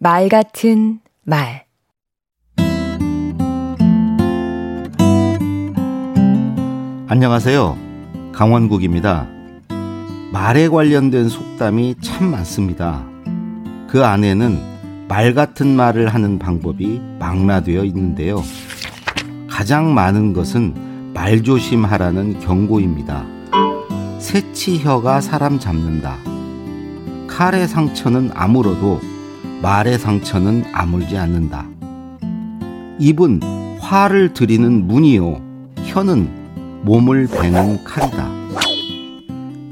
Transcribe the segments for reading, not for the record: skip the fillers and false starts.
말 같은 말. 안녕하세요. 강원국입니다. 말에 관련된 속담이 참 많습니다. 그 안에는 말 같은 말을 하는 방법이 망라되어 있는데요. 가장 많은 것은 말조심하라는 경고입니다. 새치혀가 사람 잡는다. 칼의 상처는 아물어도 말의 상처는 아물지 않는다. 입은 화를 들이는 문이요, 혀는 몸을 베는 칼이다.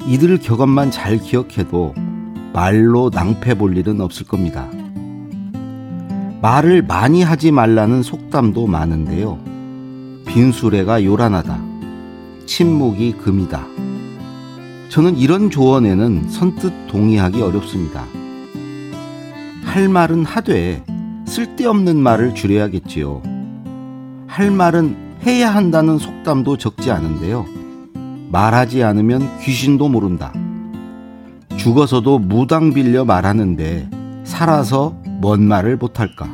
이들 격언만 잘 기억해도 말로 낭패 볼 일은 없을 겁니다. 말을 많이 하지 말라는 속담도 많은데요. 빈수레가 요란하다. 침묵이 금이다. 저는 이런 조언에는 선뜻 동의하기 어렵습니다. 할 말은 하되 쓸데없는 말을 줄여야겠지요. 할 말은 해야 한다는 속담도 적지 않은데요. 말하지 않으면 귀신도 모른다. 죽어서도 무당 빌려 말하는데 살아서 뭔 말을 못할까.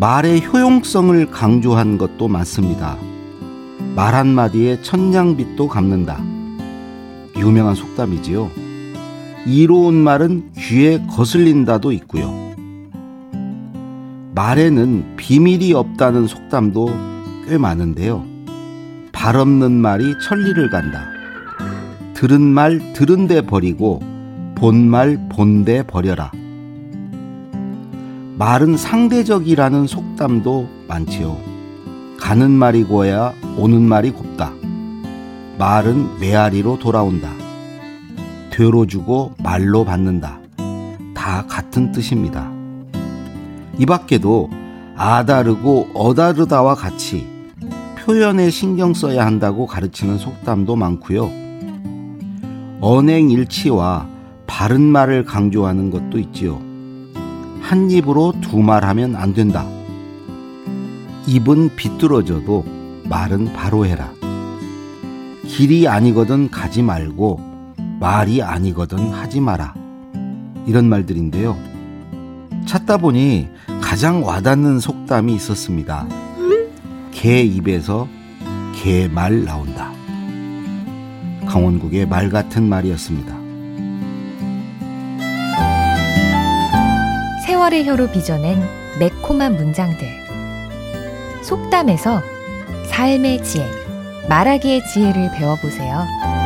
말의 효용성을 강조한 것도 많습니다. 말 한마디에 천냥빚도 갚는다. 유명한 속담이지요. 이로운 말은 귀에 거슬린다도 있고요. 말에는 비밀이 없다는 속담도 꽤 많은데요. 발 없는 말이 천리를 간다. 들은 말 들은 데 버리고 본 말 본 데 버려라. 말은 상대적이라는 속담도 많지요. 가는 말이 고야 오는 말이 곱다. 말은 메아리로 돌아온다. 되로 주고 말로 받는다. 다 같은 뜻입니다. 이 밖에도 아다르고 어다르다와 같이 표현에 신경 써야 한다고 가르치는 속담도 많고요. 언행일치와 바른 말을 강조하는 것도 있지요. 한 입으로 두 말하면 안 된다. 입은 비뚤어져도 말은 바로 해라. 길이 아니거든 가지 말고 말이 아니거든 하지 마라. 이런 말들인데요. 찾다 보니 가장 와닿는 속담이 있었습니다. 개 입에서 개 말 나온다. 강원국의 말 같은 말이었습니다. 세월의 혀로 빚어낸 매콤한 문장들. 속담에서 삶의 지혜, 말하기의 지혜를 배워보세요.